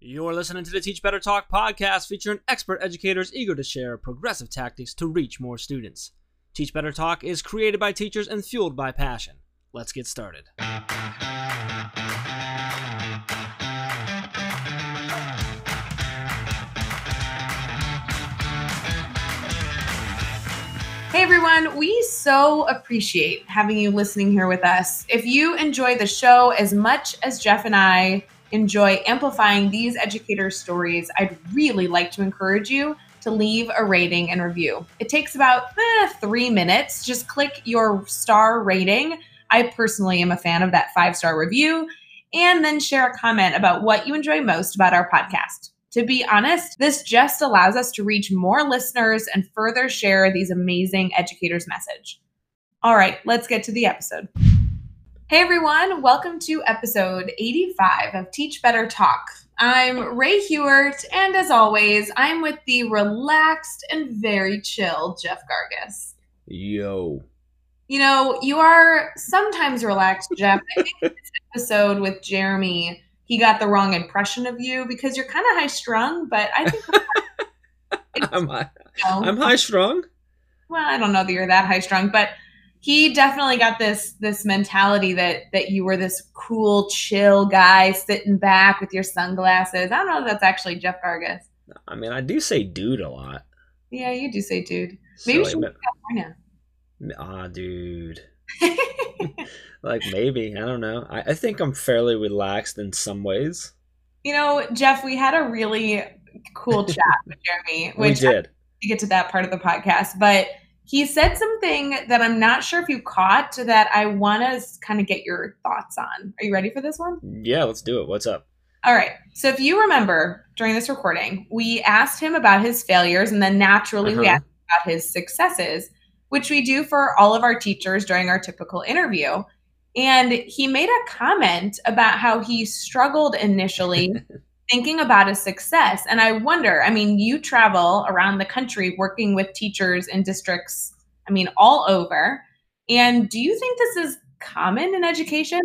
You're listening to the Teach Better Talk podcast, featuring expert educators eager to share progressive tactics to reach more students. Teach Better Talk is created by teachers and fueled by passion. Let's get started. Hey everyone, we so appreciate having you listening here with us. If you enjoy the show as much as Jeff and I enjoy amplifying these educator stories, I'd really like to encourage you to leave a rating and review. It takes about 3 minutes. Just click your star rating. I personally am a fan of that 5-star review, and then share a comment about what you enjoy most about our podcast. To be honest, this just allows us to reach more listeners and further share these amazing educators' message. All right, let's get to the episode. Hey everyone, welcome to episode 85 of Teach Better Talk. I'm Ray Hewitt, and as always, I'm with the relaxed and very chill Jeff Gargus. Yo. You know, you are sometimes relaxed, Jeff. I think this episode with Jeremy, he got the wrong impression of you because you're kind of high-strung, but I think... I'm high-strung? Well, I don't know that you're that high-strung, but... He definitely got this mentality that you were this cool, chill guy sitting back with your sunglasses. I don't know if that's actually Jeff Gargus. I mean, I do say dude a lot. Yeah, you do say dude. Maybe you should work out more now. Ah, dude. Like, maybe. I don't know. I think I'm fairly relaxed in some ways. You know, Jeff, we had a really cool chat with Jeremy. Which we did. We get to that part of the podcast, but... He said something that I'm not sure if you caught that I want to kind of get your thoughts on. Are you ready for this one? Yeah, let's do it. What's up? All right. So if you remember during this recording, we asked him about his failures, and then naturally we asked him about his successes, which we do for all of our teachers during our typical interview. And he made a comment about how he struggled initially thinking about a success. And I wonder, I mean, you travel around the country working with teachers in districts, I mean, all over. And do you think this is common in education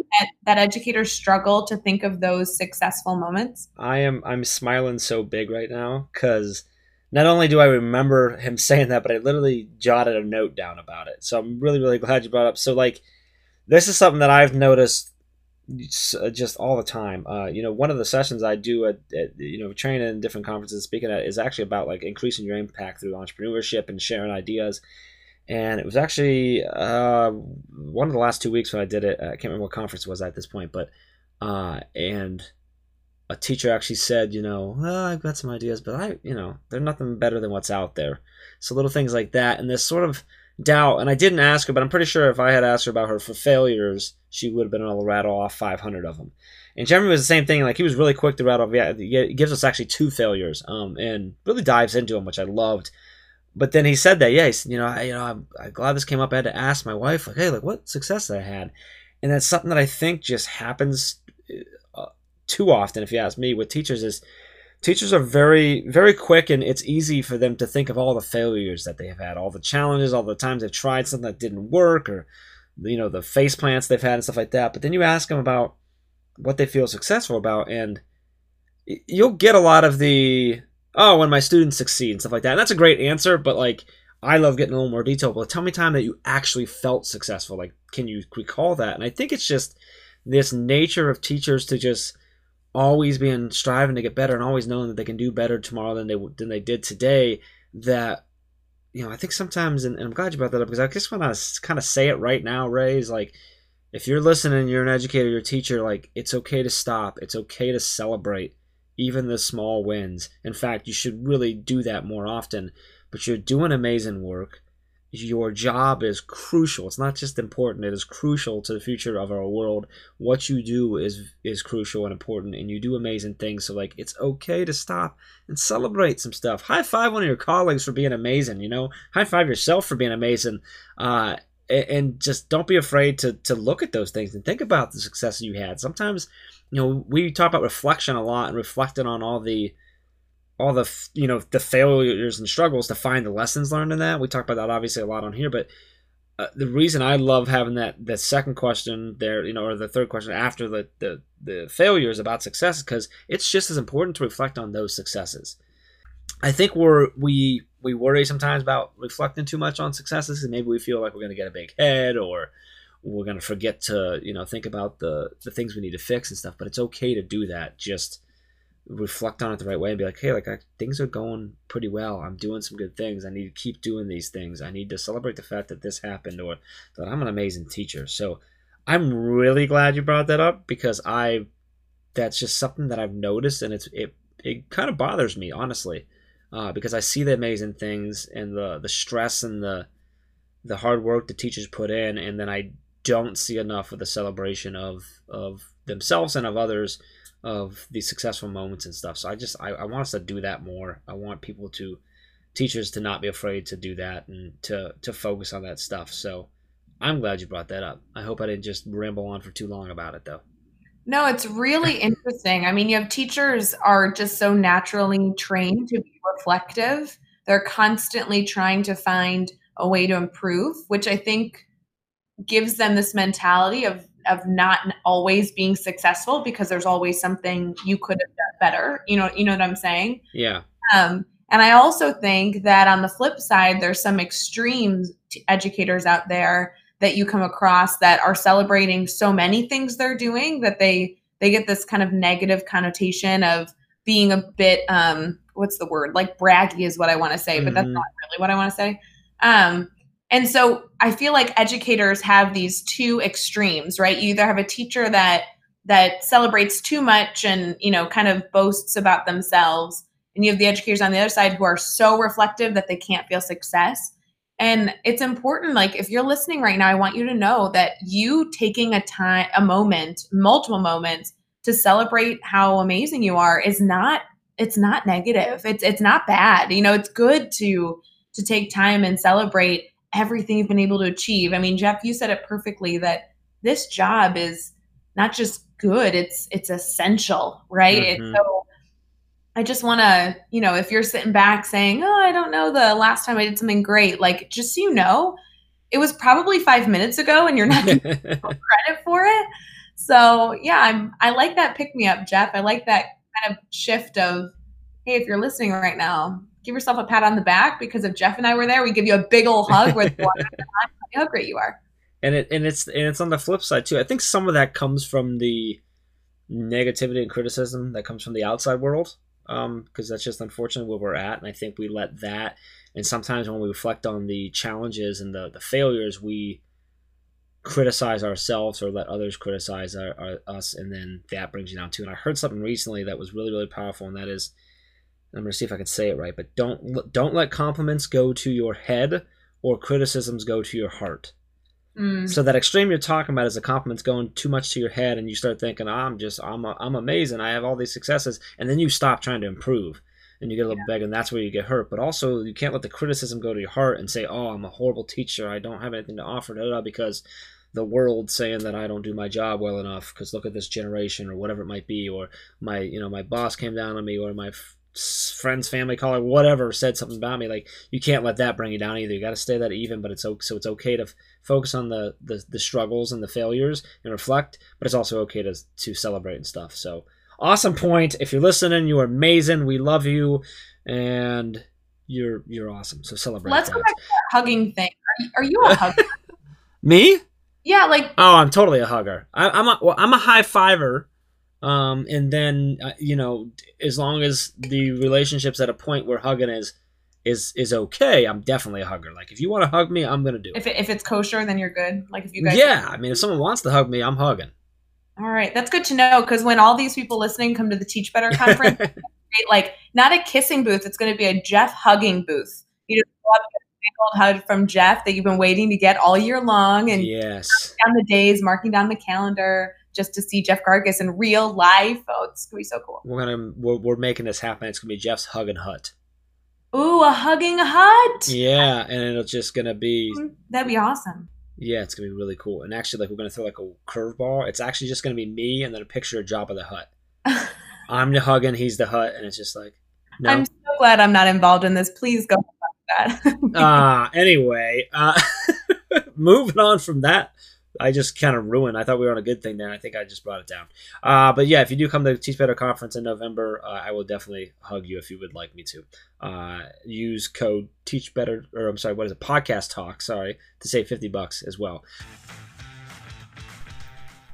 that educators struggle to think of those successful moments? I'm smiling so big right now because not only do I remember him saying that, but I literally jotted a note down about it. So I'm really, really glad you brought it up. So like, this is something that I've noticed just all the time. You know, one of the sessions I do at training and different conferences speaking at is actually about like increasing your impact through entrepreneurship and sharing ideas. And it was actually one of the last 2 weeks when I did it. I can't remember what conference it was at this point, but and a teacher actually said, I've got some ideas, but they're nothing better than what's out there. So little things like that, and this sort of doubt. And I didn't ask her, but I'm pretty sure if I had asked her about her failures, she would have been able to rattle off 500 of them. And Jeremy was the same thing. Like, he was really quick to rattle off. Yeah, he gives us actually 2 failures, and really dives into them, which I loved. But then he said that, yeah, he said, I'm glad this came up. I had to ask my wife, like, hey, like, what success did I had? And that's something that I think just happens too often, if you ask me, with teachers is teachers are very, very quick, and it's easy for them to think of all the failures that they have had, all the challenges, all the times they've tried something that didn't work, or the face plants they've had and stuff like that. But then you ask them about what they feel successful about, and you'll get a lot of the, oh, when my students succeed and stuff like that. And that's a great answer, but like, I love getting a little more detail. But tell me time that you actually felt successful. Like, can you recall that? And I think it's just this nature of teachers to just always being striving to get better and always knowing that they can do better tomorrow than they did today, that, I think sometimes, and I'm glad you brought that up because I just want to kind of say it right now, Ray, is like, if you're listening, you're an educator, you're a teacher, like, it's okay to stop. It's okay to celebrate even the small wins. In fact, you should really do that more often, but you're doing amazing work. Your job is crucial. It's not just important. It is crucial to the future of our world. What you do is crucial and important, and you do amazing things. So, like, it's okay to stop and celebrate some stuff. High five one of your colleagues for being amazing, High five yourself for being amazing. And just don't be afraid to look at those things and think about the success you had. Sometimes, we talk about reflection a lot and reflecting on all the the failures and struggles to find the lessons learned in that. We talk about that obviously a lot on here, but the reason I love having that second question there, or the third question after the failures about success, because it's just as important to reflect on those successes. I think we worry sometimes about reflecting too much on successes, and maybe we feel like we're going to get a big head, or we're going to forget to think about the things we need to fix and stuff. But it's okay to do that. Just reflect on it the right way and be like, hey, things are going pretty well. I'm doing some good things. I need to keep doing these things. I need to celebrate the fact that this happened, or that I'm an amazing teacher. So I'm really glad you brought that up, because that's just something that I've noticed, and it kind of bothers me, honestly, because I see the amazing things and the stress and the hard work the teachers put in, and then I don't see enough of the celebration of themselves and of others, of the successful moments and stuff. So I want us to do that more. I want teachers to not be afraid to do that, and to focus on that stuff. So I'm glad you brought that up. I hope I didn't just ramble on for too long about it, though. No, it's really interesting. I mean, you have teachers are just so naturally trained to be reflective. They're constantly trying to find a way to improve, which I think gives them this mentality of not always being successful, because there's always something you could have done better. You know what I'm saying? Yeah. And I also think that on the flip side, there's some extreme educators out there that you come across that are celebrating so many things they're doing that they get this kind of negative connotation of being a bit, what's the word? Like braggy is what I want to say, but that's not really what I want to say. And so I feel like educators have these two extremes, right? You either have a teacher that celebrates too much and, kind of boasts about themselves, and you have the educators on the other side who are so reflective that they can't feel success. And it's important, if you're listening right now, I want you to know that you taking multiple moments to celebrate how amazing you are it's not negative. It's not bad. It's good to take time and celebrate everything you've been able to achieve. I mean, Jeff, you said it perfectly, that this job is not just good, it's essential, right? Mm-hmm. And so I just want to, if you're sitting back saying, oh, I don't know the last time I did something great, just so you know, it was probably 5 minutes ago and you're not getting credit for it. So yeah, I like that pick me up, Jeff. I like that kind of shift of, hey, if you're listening right now, give yourself a pat on the back, because if Jeff and I were there, we'd give you a big old hug where how great you are. And it's on the flip side too. I think some of that comes from the negativity and criticism that comes from the outside world, because that's just unfortunately where we're at. And I think we let that, and sometimes when we reflect on the challenges and the failures, we criticize ourselves or let others criticize us, and then that brings you down too. And I heard something recently that was really, really powerful, and that is, I'm going to see if I can say it right, but don't let compliments go to your head or criticisms go to your heart. Mm. So that extreme you're talking about is the compliments going too much to your head, and you start thinking, I'm amazing, I have all these successes, and then you stop trying to improve and you get a little big, and that's where you get hurt. But also, you can't let the criticism go to your heart and say, oh, I'm a horrible teacher, I don't have anything to offer, because the world saying that I don't do my job well enough because look at this generation, or whatever it might be, or my my boss came down on me, or my friends, family, caller, whatever said something about me. You can't let that bring you down either. You got to stay that even, but it's okay to focus on the struggles and the failures and reflect, but it's also okay to celebrate and stuff. So awesome point. If you're listening, you are amazing. We love you, and you're awesome. So celebrate. Let's go back to that hugging thing. Are you a hugger? Me? Yeah. Oh, I'm totally a hugger. I'm a high fiver. And then, as long as the relationship's at a point where hugging is okay, I'm definitely a hugger. If you want to hug me, I'm going to do it. If it's kosher, then you're good. If you guys. Yeah. I mean, if someone wants to hug me, I'm hugging. All right. That's good to know. Because when all these people listening come to the Teach Better conference, not a kissing booth, it's going to be a Jeff hugging booth. You just go up and get a big old hug from Jeff that you've been waiting to get all year long. And yes. Marking down the days, marking down the calendar, just to see Jeff Gargus in real life. Oh, it's going to be so cool. We're making this happen. It's going to be Jeff's Hugging Hut. Ooh, a Hugging Hut? Yeah, and it's just going to be... That'd be awesome. Yeah, it's going to be really cool. And actually, we're going to throw a curveball. It's actually just going to be me and then a picture of Jabba the Hutt. I'm the Hugging, he's the Hutt, and it's just no. I'm so glad I'm not involved in this. Please go about that. Anyway... moving on from that, I just kind of ruined. I thought we were on a good thing there. I think I just brought it down. But yeah, if you do come to the Teach Better Conference in November, I will definitely hug you if you would like me to. Use code Teach Better, or I'm sorry, what is it? Podcast Talk, sorry, to save $50 as well.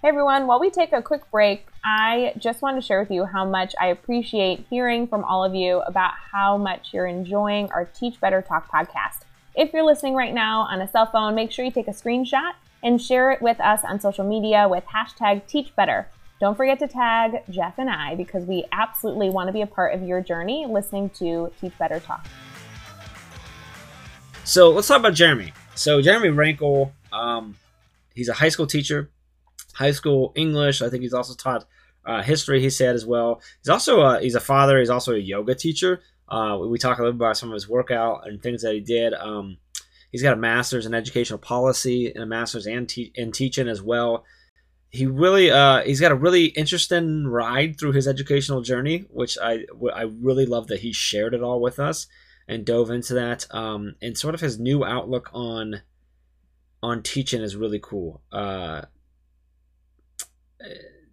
Hey everyone, while we take a quick break, I just want to share with you how much I appreciate hearing from all of you about how much you're enjoying our Teach Better Talk podcast. If you're listening right now on a cell phone, make sure you take a screenshot and share it with us on social media with hashtag TeachBetter. Don't forget to tag Jeff and I because we absolutely want to be a part of your journey listening to Teach Better Talk. So let's talk about Jeremy. So Jeremy Rinkel, he's a high school teacher, high school English. I think he's also taught history, he said, as well. He's also he's a father. He's also a yoga teacher. We talk a little bit about some of his workout and things that he did. He's got a master's in educational policy and a master's in teaching as well. He really, he's got a really interesting ride through his educational journey, which I really love that he shared it all with us and dove into that. And sort of his new outlook on teaching is really cool.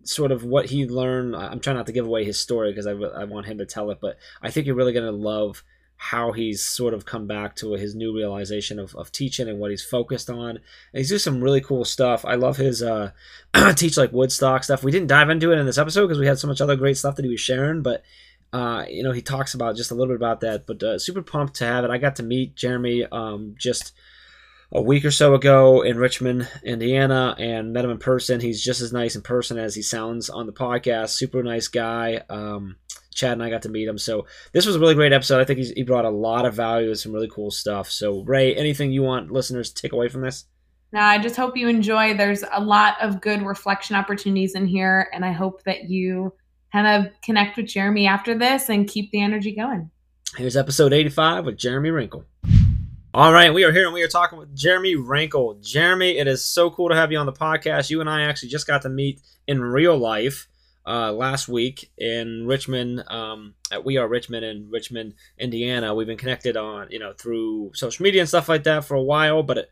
Sort of what he learned. I'm trying not to give away his story because I want him to tell it, but I think you're really going to love how he's sort of come back to his new realization of teaching and what he's focused on. And he's doing some really cool stuff. I love his Teach Like Woodstock stuff. We didn't dive into it in this episode because we had so much other great stuff that he was sharing, but you know, he talks about just a little bit about that, but super pumped to have it. I got to meet Jeremy just a week or so ago in Richmond, Indiana, and met him in person. He's just as nice in person as he sounds on the podcast. Super nice guy. Chad and I got to meet him. So this was a really great episode. I think he brought a lot of value and some really cool stuff. So Ray, anything you want listeners to take away from this? No, I just hope you enjoy. There's a lot of good reflection opportunities in here, and I hope that you kind of connect with Jeremy after this and keep the energy going. Here's episode 85 with Jeremy Rinkel. All right, we are here and we are talking with Jeremy Rinkel. Jeremy, it is so cool to have you on the podcast. You and I actually just got to meet in real life last week in Richmond at We Are Richmond in Richmond, Indiana. We've been connected on, you know, through social media and stuff like that for a while, but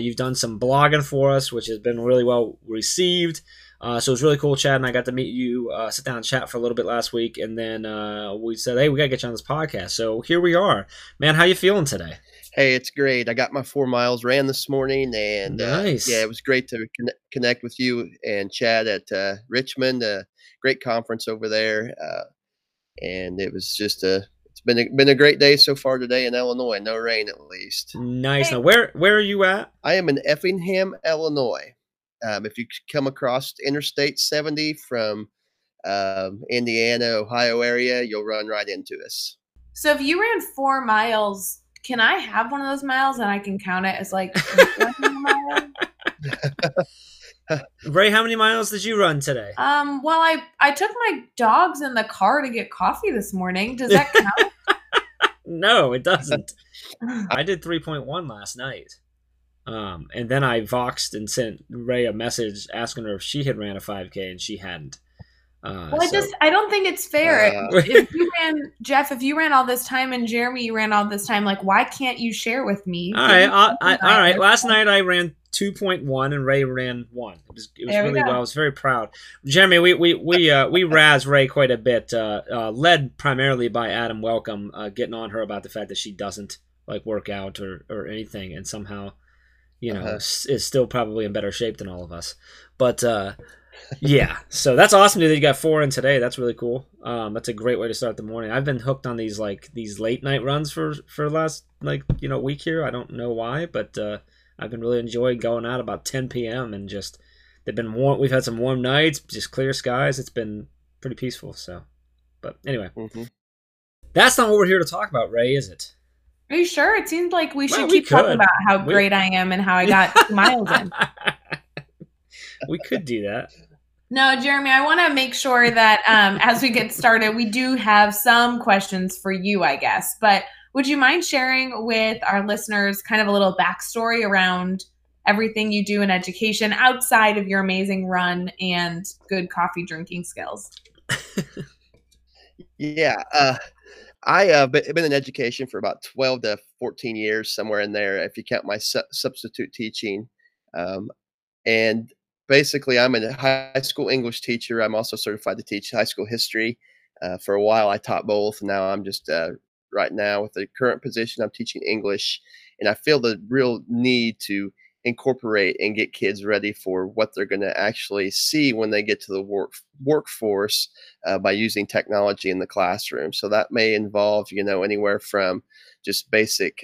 you've done some blogging for us, which has been really well received. So it was really cool, Chad, and I got to meet you, sit down and chat for a little bit last week, and then we said, hey, we got to get you on this podcast. So here we are. Man, how you feeling today? Hey, it's great. I got my 4 miles ran this morning, and nice. Yeah, it was great to connect with you and Chad at Richmond. Great conference over there, and it was just it's been a great day so far today in Illinois. No rain, at least. Nice. Hey. Now, where are you at? I am in Effingham, Illinois. If you come across Interstate 70 from Indiana, Ohio area, you'll run right into us. So, if you ran 4 miles. Can I have one of those miles and I can count it as like 1 mile? Ray, how many miles did you run today? Well, I took my dogs in the car to get coffee this morning. Does that count? No, it doesn't. I did 3.1 last night. And then I voxed and sent Ray a message asking her if she had ran a 5K and she hadn't. Well, I don't think it's fair. If you ran, Jeff, if you ran all this time, and Jeremy, you ran all this time, like, why can't you share with me? All right, all right. Last night I ran 2.1, and Ray ran 1. It was really well. I was very proud. Jeremy, we razz Ray quite a bit, led primarily by Adam Welcome, getting on her about the fact that she doesn't like work out or anything, and somehow, you know, is still probably in better shape than all of us, but. Yeah, so that's awesome that you got 4 in today. That's really cool. That's a great way to start the morning. I've been hooked on these late night runs for last week here. I don't know why, but I've been really enjoying going out about 10 p.m. and just they've been warm. We've had some warm nights, just clear skies. It's been pretty peaceful. So, but anyway, That's not what we're here to talk about, Ray, is it? Are you sure? It seemed like we should keep talking about how great I am and how I got miles in. We could do that. No, Jeremy, I want to make sure that as we get started, we do have some questions for you, I guess. But would you mind sharing with our listeners kind of a little backstory around everything you do in education outside of your amazing run and good coffee drinking skills? Yeah. I have been in education for about 12 to 14 years, somewhere in there, if you count my substitute teaching. And basically, I'm a high school English teacher. I'm also certified to teach high school history. For a while, I taught both. Now I'm just right now with the current position, I'm teaching English. And I feel the real need to incorporate and get kids ready for what they're going to actually see when they get to the workforce by using technology in the classroom. So that may involve, you know, anywhere from just basic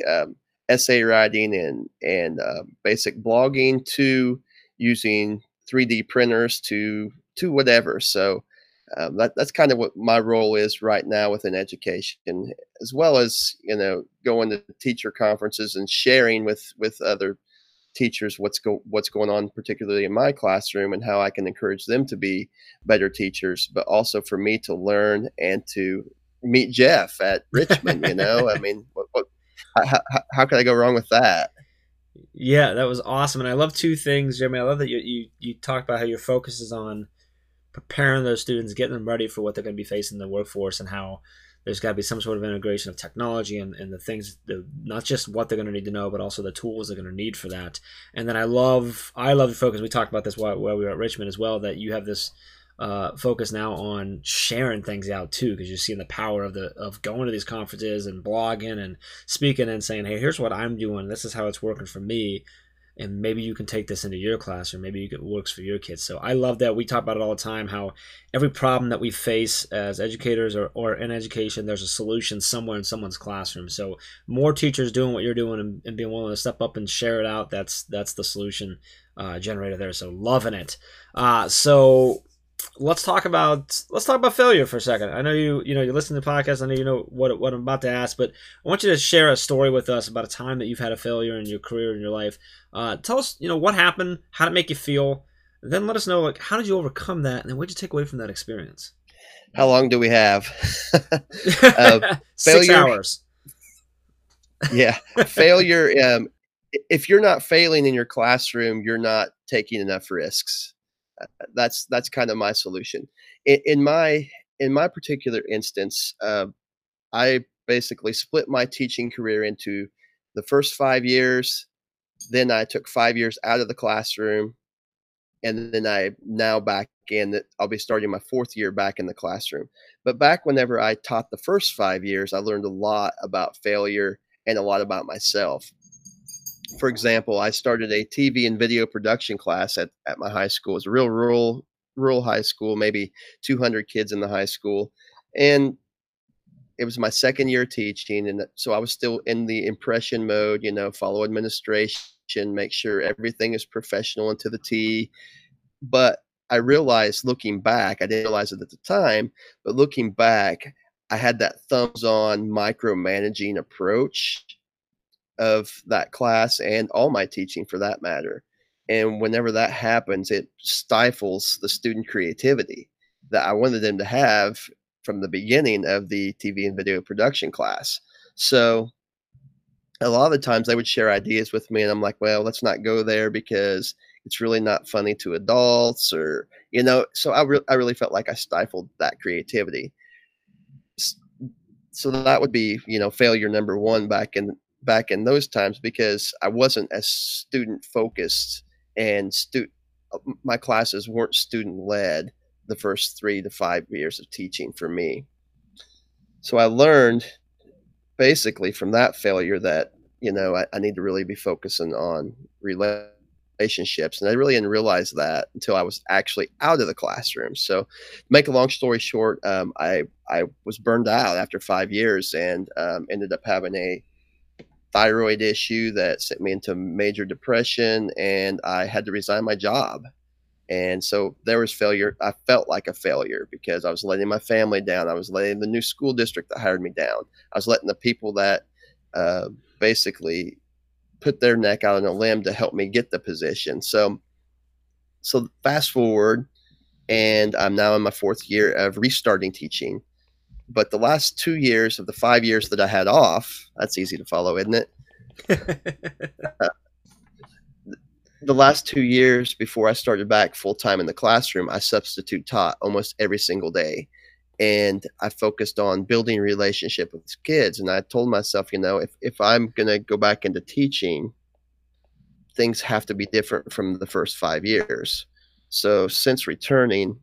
essay writing and basic blogging to using 3D printers to whatever. So that's kind of what my role is right now within education, as well as, you know, going to teacher conferences and sharing with other teachers what's going on, particularly in my classroom, and how I can encourage them to be better teachers, but also for me to learn and to meet Jeff at Richmond. You know, I mean, how could I go wrong with that? Yeah, that was awesome. And I love two things, Jeremy. I love that you talked about how your focus is on preparing those students, getting them ready for what they're going to be facing in the workforce, and how there's got to be some sort of integration of technology and the things, not just what they're going to need to know, but also the tools they're going to need for that. And then I love the focus. We talked about this while we were at Richmond as well, that you have this focus now on sharing things out too, because you're seeing the power of going to these conferences and blogging and speaking and saying, hey, here's what I'm doing. This is how it's working for me. And maybe you can take this into your class, or maybe it works for your kids. So I love that. We talk about it all the time, how every problem that we face as educators or in education, there's a solution somewhere in someone's classroom. So more teachers doing what you're doing and being willing to step up and share it out. That's the solution generator there. So loving it. So let's talk about failure for a second. I know you listen to the podcast. I know you know what I'm about to ask, but I want you to share a story with us about a time that you've had a failure in your career, in your life. Tell us, you know, what happened, how did it make you feel, and then let us know, like, how did you overcome that, and then what did you take away from that experience? How long do we have? 6 hours. Yeah, failure. If you're not failing in your classroom, you're not taking enough risks. That's kind of my solution. In my particular instance, I basically split my teaching career into the first 5 years. Then I took 5 years out of the classroom, and then I'm now back in. I'll be starting my 4th year back in the classroom. But back whenever I taught the first 5 years, I learned a lot about failure and a lot about myself. For example, I started a TV and video production class at my high school. It's a real rural high school, maybe 200 kids in the high school. And it was my 2nd year teaching. And so I was still in the impression mode, you know, follow administration, make sure everything is professional and to the T. But I realized, looking back, I didn't realize it at the time, but looking back, I had that thumbs on micromanaging approach of that class and all my teaching for that matter. And whenever that happens, it stifles the student creativity that I wanted them to have from the beginning of the TV and video production class. So a lot of the times they would share ideas with me and I'm like, well, let's not go there because it's really not funny to adults, or, you know, so I really felt like I stifled that creativity. So that would be, you know, failure number one back in those times, because I wasn't as student focused and my classes weren't student led the first 3 to 5 years of teaching for me. So I learned basically from that failure that, you know, I need to really be focusing on relationships. And I really didn't realize that until I was actually out of the classroom. So to make a long story short, I was burned out after 5 years and ended up having a thyroid issue that sent me into major depression, and I had to resign my job. And so there was failure. I felt like a failure because I was letting my family down. I was letting the new school district that hired me down. I was letting the people that basically put their neck out on a limb to help me get the position. So fast forward, and I'm now in my 4th year of restarting teaching. But the last 2 years of the 5 years that I had off, that's easy to follow, isn't it? The last 2 years before I started back full time in the classroom, I substitute taught almost every single day. And I focused on building a relationship with kids. And I told myself, you know, if I'm going to go back into teaching, things have to be different from the first 5 years. So since returning,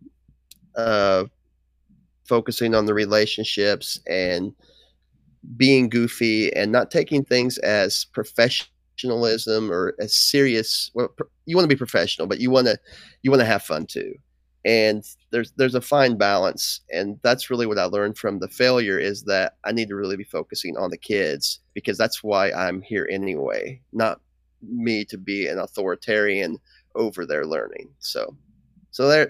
focusing on the relationships and being goofy and not taking things as professionalism or as serious. Well, you want to be professional, but you want to have fun too. And there's a fine balance. And that's really what I learned from the failure, is that I need to really be focusing on the kids, because that's why I'm here anyway, not me to be an authoritarian over their learning. So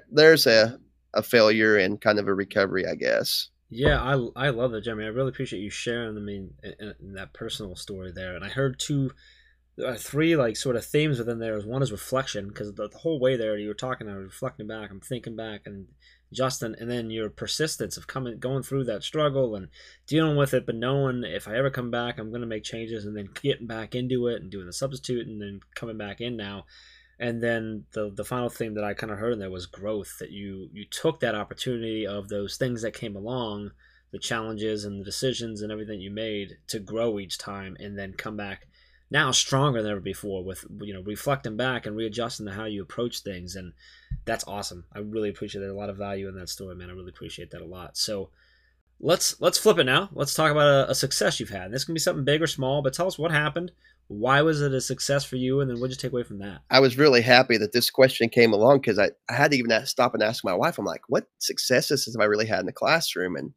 there's a failure and kind of a recovery, I guess. Yeah, I love it, Jeremy. I really appreciate you sharing, I mean, in that personal story there. And I heard three like sort of themes within there. One is reflection, because the whole way there you were talking, I was reflecting back, I'm thinking back, and Justin, and then your persistence of going through that struggle and dealing with it, but knowing if I ever come back, I'm going to make changes, and then getting back into it and doing the substitute and then coming back in now. And then the final thing that I kind of heard in there was growth, that you took that opportunity of those things that came along, the challenges and the decisions and everything you made to grow each time, and then come back now stronger than ever before with, you know, reflecting back and readjusting to how you approach things. And that's awesome. I really appreciate it. A lot of value in that story, man. I really appreciate that a lot. So let's flip it now. Let's talk about a success you've had. And this can be something big or small, but tell us what happened. Why was it a success for you? And then what did you take away from that? I was really happy that this question came along, because I had to even stop and ask my wife, I'm like, what successes have I really had in the classroom? And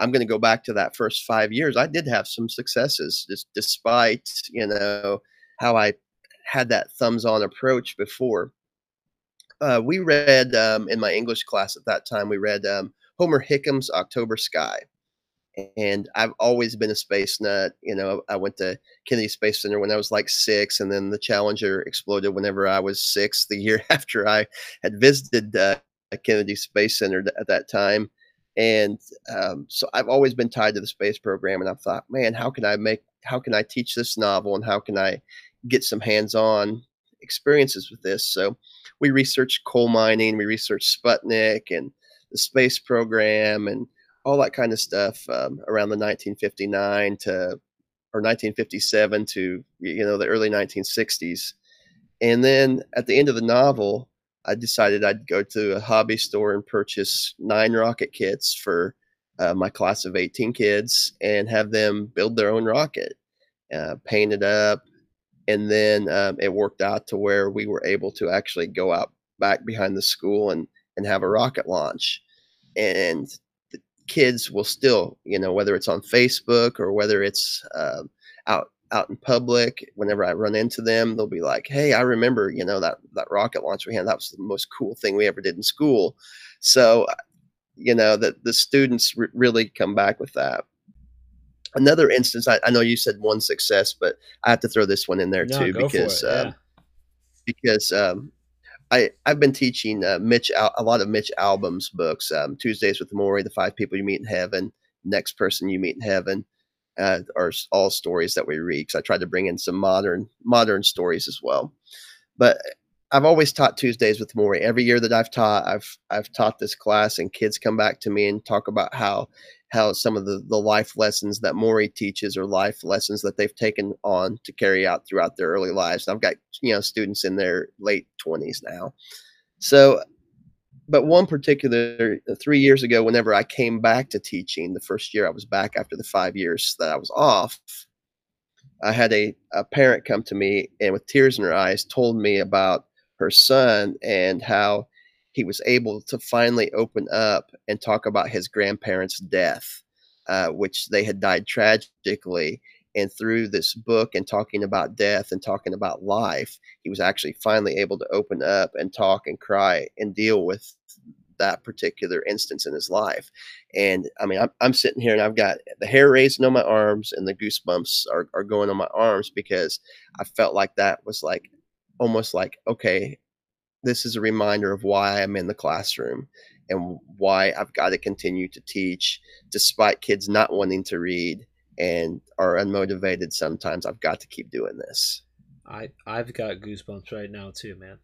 I'm going to go back to that first 5 years. I did have some successes, just despite, you know, how I had that thumbs-on approach before. We read in my English class at that time, we read Homer Hickam's October Sky. And I've always been a space nut. You know, I went to Kennedy Space Center when I was like 6, and then the Challenger exploded whenever I was 6, the year after I had visited Kennedy Space Center at that time. And so I've always been tied to the space program, and I've thought, man, how can I teach this novel, and how can I get some hands-on experiences with this? So we researched coal mining, we researched Sputnik and the space program and all that kind of stuff around the 1959 to, or 1957 to, you know, the early 1960s. And then at the end of the novel, I decided I'd go to a hobby store and purchase 9 rocket kits for my class of 18 kids and have them build their own rocket, paint it up. And then it worked out to where we were able to actually go out back behind the school and have a rocket launch. And the kids will still, you know, whether it's on Facebook or whether it's out in public, whenever I run into them, they'll be like, hey, I remember, you know, that rocket launch we had, that was the most cool thing we ever did in school. So, you know, that the students really come back with that. Another instance, I know you said one success, but I have to throw this one in there too, because, yeah. I've been teaching a lot of Mitch Albom's books, Tuesdays with Morrie, The Five People You Meet in Heaven, Next Person You Meet in Heaven. Are all stories that we read, because I tried to bring in some modern stories as well. But I've always taught Tuesdays with Morrie. Every year that I've taught, I've taught this class, and kids come back to me and talk about how some of the life lessons that Morrie teaches are life lessons that they've taken on to carry out throughout their early lives. And I've got, you know, students in their late 20s now. So, but one particular 3 years ago, whenever I came back to teaching, the first year I was back after the 5 years that I was off, I had a parent come to me and with tears in her eyes told me about her son and how he was able to finally open up and talk about his grandparents' death, which they had died tragically. And through this book and talking about death and talking about life, he was actually finally able to open up and talk and cry and deal with that particular instance in his life. And I mean, I'm sitting here and I've got the hair raising on my arms and the goosebumps are going on my arms, because I felt like that was like, almost like, okay, this is a reminder of why I'm in the classroom and why I've got to continue to teach despite kids not wanting to read and are unmotivated sometimes. I've got to keep doing this. I've got goosebumps right now too, man.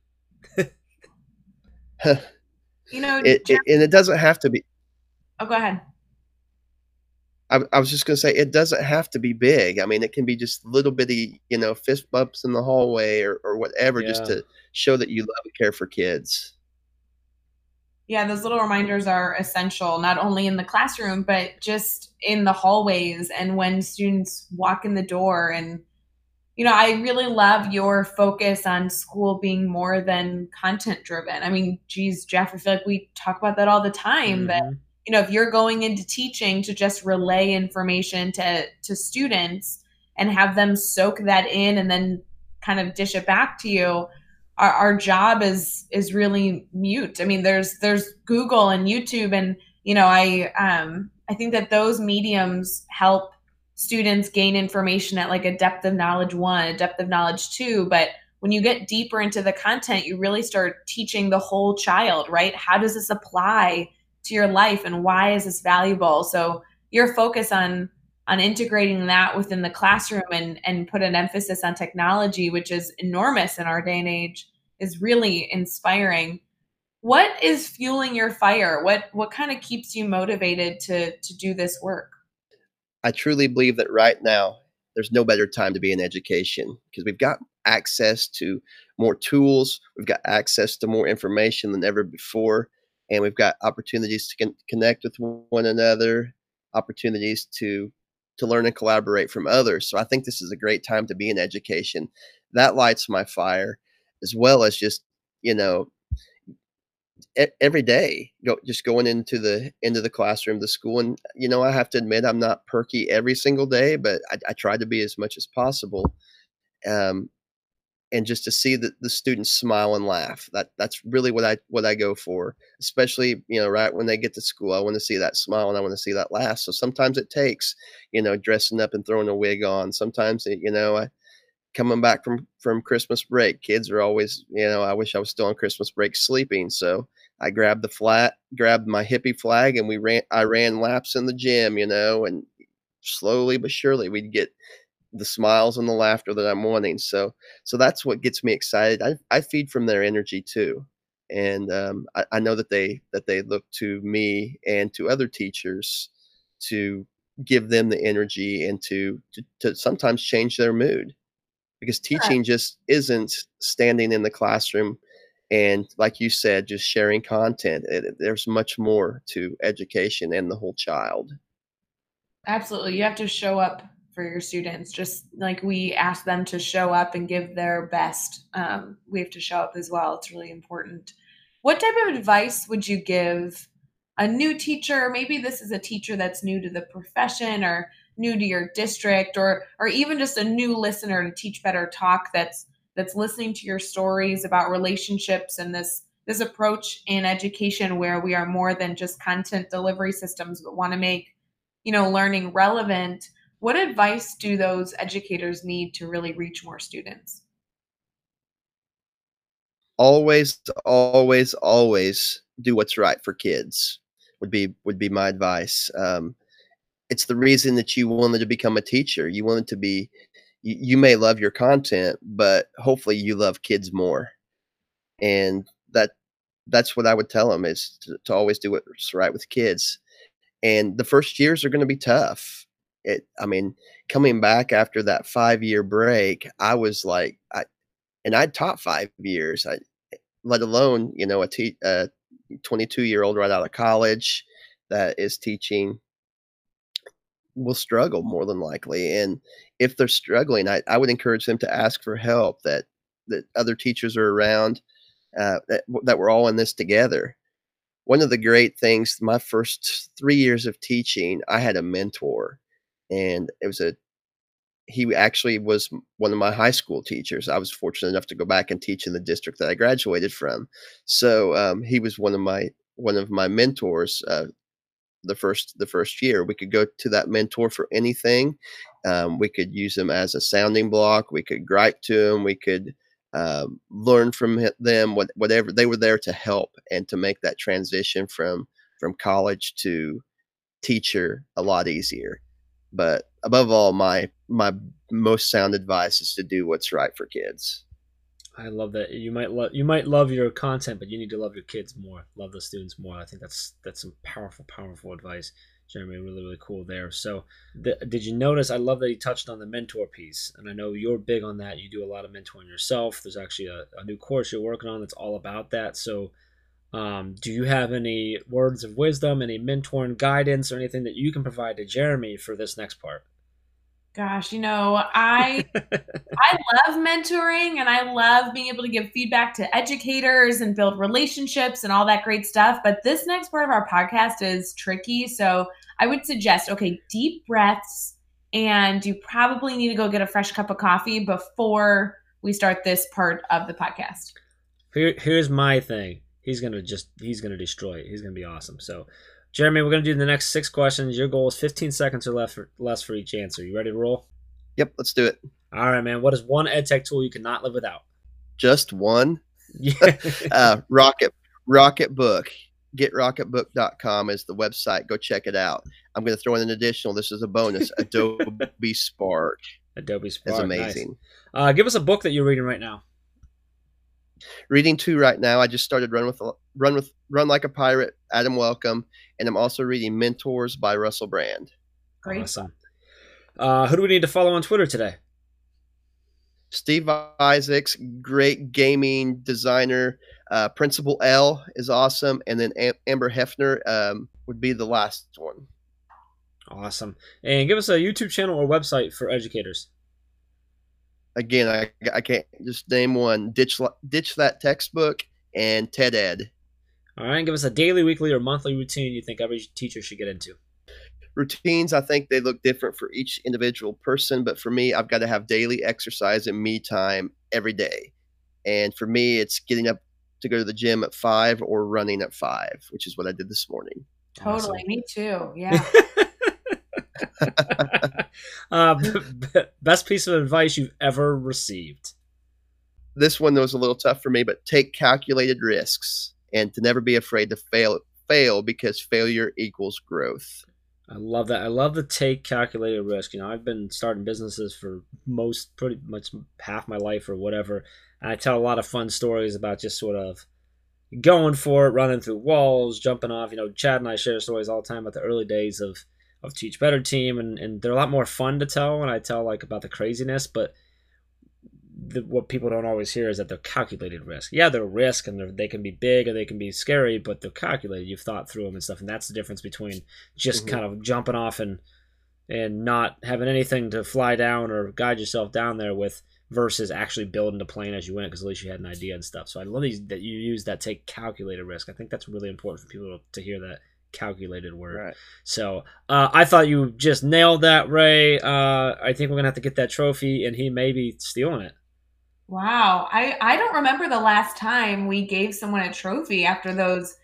You know, and it doesn't have to be. Oh, go ahead. I was just going to say, it doesn't have to be big. I mean, it can be just little bitty, you know, fist bumps in the hallway or whatever, just to show that you love and care for kids. Yeah, those little reminders are essential, not only in the classroom, but just in the hallways and when students walk in the door. And, you know, I really love your focus on school being more than content driven. I mean, geez, Jeff, I feel like we talk about that all the time, but you know, if you're going into teaching to just relay information to students and have them soak that in and then kind of dish it back to you, our job is really mute. I mean, there's Google and YouTube, and you know, I think that those mediums help students gain information at like a depth of knowledge 1, a depth of knowledge 2, but when you get deeper into the content, you really start teaching the whole child, right? How does this apply to your life and why is this valuable? So your focus on integrating that within the classroom and put an emphasis on technology, which is enormous in our day and age, is really inspiring. What is fueling your fire? What kind of keeps you motivated to do this work? I truly believe that right now, there's no better time to be in education because we've got access to more tools. We've got access to more information than ever before. And we've got opportunities to connect with one another, opportunities to learn and collaborate from others. So I think this is a great time to be in education. That lights my fire, as well as just, you know, every day, just going into the classroom, the school. And, you know, I have to admit, I'm not perky every single day, but I try to be as much as possible. And just to see the students smile and laugh, that's really what I go for, especially, you know, right when they get to school. I want to see that smile and I want to see that laugh. So sometimes it takes, you know, dressing up and throwing a wig on. Sometimes, you know, coming back from Christmas break, kids are always, you know, I wish I was still on Christmas break sleeping. So I grabbed my hippie flag, and I ran laps in the gym, you know, and slowly but surely we'd get the smiles and the laughter that I'm wanting. So that's what gets me excited. I feed from their energy too. And I know that they look to me and to other teachers to give them the energy and to sometimes change their mood, because teaching just isn't standing in the classroom. And like you said, just sharing content. There's much more to education and the whole child. Absolutely. You have to show up for your students, just like we ask them to show up and give their best. We have to show up as well. It's really important. What type of advice would you give a new teacher? Maybe this is a teacher that's new to the profession or new to your district, or even just a new listener to Teach Better Talk that's listening to your stories about relationships and this approach in education where we are more than just content delivery systems, but want to make, you know, learning relevant. What advice do those educators need to really reach more students? Always, always, always do what's right for kids would be my advice. It's the reason that you wanted to become a teacher. You wanted to be, you may love your content, but hopefully you love kids more. And that's what I would tell them, is to always do what's right with kids. And the first years are going to be tough. I mean, coming back after that 5-year break, I was like, and I taught 5 years, let alone, you know, a 22-year-old right out of college that is teaching will struggle more than likely. And if they're struggling, I would encourage them to ask for help, that other teachers are around, that we're all in this together. One of the great things, my first 3 years of teaching, I had a mentor. And he actually was one of my high school teachers. I was fortunate enough to go back and teach in the district that I graduated from. So he was one of my mentors. The first year, we could go to that mentor for anything. We could use them as a sounding block. We could gripe to him. We could learn from them. Whatever, they were there to help and to make that transition from college to teacher a lot easier. But above all, my most sound advice is to do what's right for kids. I love that. You might love your content, but you need to love your kids more, love the students more. I think that's some powerful advice, Jeremy. Really cool there. So did you notice, I love that he touched on the mentor piece, and I know you're big on that. You do a lot of mentoring yourself. There's actually a new course you're working on that's all about that. So do you have any words of wisdom, any mentoring guidance, or anything that you can provide to Jeremy for this next part? Gosh, I love mentoring, and I love being able to give feedback to educators and build relationships and all that great stuff. But this next part of our podcast is tricky. So I would suggest, okay, deep breaths, and you probably need to go get a fresh cup of coffee before we start this part of the podcast. Here's my thing. He's going to destroy it. He's going to be awesome. So Jeremy, we're going to do the next 6 questions. Your goal is 15 seconds or less for each answer. You ready to roll? Yep, let's do it. All right, man. What is one EdTech tool you cannot live without? Just one? Yeah. Rocket Book. GetRocketBook.com is the website. Go check it out. I'm going to throw in an additional. This is a bonus. Adobe Spark. Adobe Spark. It's amazing. Nice. Give us a book that you're reading right now. Reading 2 right now. I just started Run Like a Pirate, Adam Welcome, and I'm also reading Mentors by Russell Brand. Great. Awesome. Who do we need to follow on Twitter today? Steve Isaacs, great gaming designer. Principal L is awesome, and then Amber Hefner would be the last one. Awesome. And give us a YouTube channel or website for educators. Again, I can't just name one. Ditch That Textbook and TED-Ed. All right, and give us a daily, weekly, or monthly routine you think every teacher should get into. Routines, I think they look different for each individual person, but for me, I've got to have daily exercise and me time every day. And for me, it's getting up to go to the gym at 5 or running at 5, which is what I did this morning. Totally, awesome. Me too, yeah. Best piece of advice you've ever received? This one was a little tough for me, but take calculated risks and to never be afraid to fail because failure equals growth. I love that. I love the take calculated risk. I've been starting businesses for pretty much half my life or whatever, and I tell a lot of fun stories about just sort of going for it, running through walls, jumping off. Chad and I share stories all the time about the early days of Teach Better Team, and they're a lot more fun to tell when I tell about the craziness, but what people don't always hear is that they're calculated risk. Yeah, they're risk, and they can be big or they can be scary, but they're calculated. You've thought through them and stuff, and that's the difference between just kind of jumping off and not having anything to fly down or guide yourself down there with versus actually building the plane as you went, because at least you had an idea and stuff. So I love that you use that take calculated risk. I think that's really important for people to hear that calculated word. Right. So I thought you just nailed that, Ray. I think we're gonna have to get that trophy, and he may be stealing it. Wow. I don't remember the last time we gave someone a trophy after those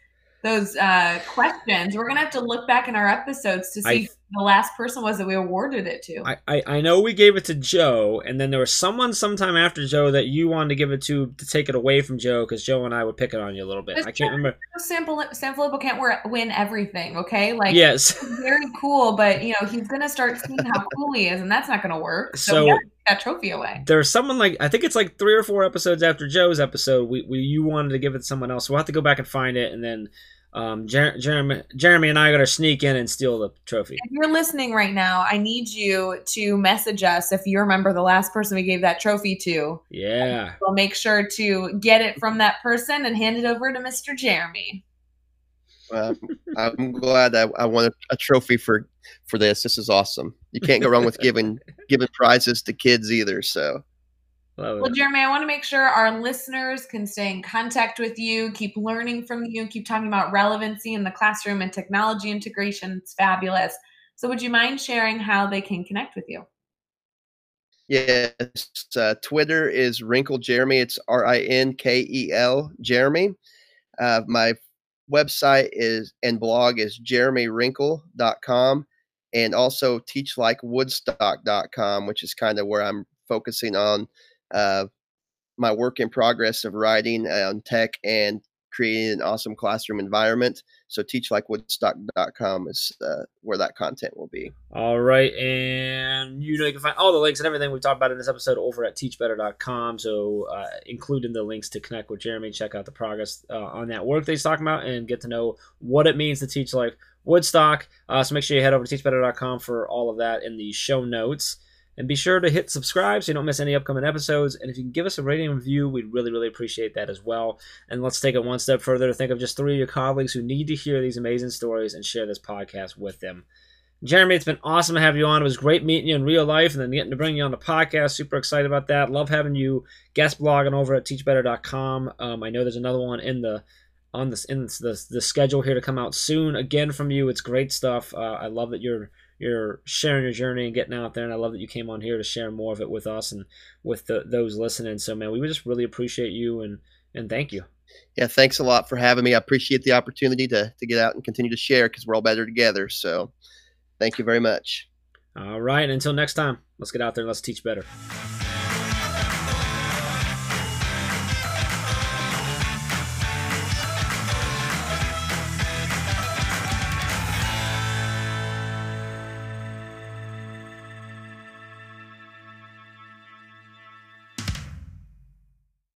questions. We're gonna have to look back in our episodes to see who the last person was that we awarded it to. I know we gave it to Joe, and then there was someone sometime after Joe that you wanted to give it to take it away from Joe, because Joe and I would pick it on you a little bit. I can't remember. San Filippo can't win everything, okay? Yes, very cool, but he's gonna start seeing how cool he is, and that's not gonna work. So yeah, that trophy away. There's someone I think it's 3 or 4 episodes after Joe's episode you wanted to give it to someone else, so we'll have to go back and find it, and then Jeremy and I are going to sneak in and steal the trophy. If you're listening right now, I need you to message us if you remember the last person we gave that trophy to. Yeah. We'll make sure to get it from that person and hand it over to Mr. Jeremy. Well, I'm glad I won a trophy for this. This is awesome. You can't go wrong with giving prizes to kids either, so. Well, Jeremy, I want to make sure our listeners can stay in contact with you, keep learning from you, keep talking about relevancy in the classroom and technology integration. It's fabulous. So would you mind sharing how they can connect with you? Yes. Twitter is Rinkel Jeremy. It's R-I-N-K-E-L Jeremy. My website and blog is jeremyrinkel.com, and also teachlikewoodstock.com, which is kind of where I'm focusing on my work in progress of writing on tech and creating an awesome classroom environment. So teachlikewoodstock.com is where that content will be. All right. And you can find all the links and everything we've talked about in this episode over at teachbetter.com. So including the links to connect with Jeremy, check out the progress on that work that he's talking about, and get to know what it means to teach like Woodstock. So make sure you head over to teachbetter.com for all of that in the show notes. And be sure to hit subscribe so you don't miss any upcoming episodes. And if you can give us a rating and review, we'd really, really appreciate that as well. And let's take it one step further to think of just 3 of your colleagues who need to hear these amazing stories and share this podcast with them. Jeremy, it's been awesome to have you on. It was great meeting you in real life and then getting to bring you on the podcast. Super excited about that. Love having you guest blogging over at teachbetter.com. I know there's another one in the schedule here to come out soon. Again, from you, it's great stuff. I love that you're sharing your journey and getting out there, and I love that you came on here to share more of it with us and with those listening. So, man, we just really appreciate you and thank you. Yeah, thanks a lot for having me. I appreciate the opportunity to get out and continue to share, because we're all better together. So thank you very much. All right, until next time, let's get out there and let's teach better.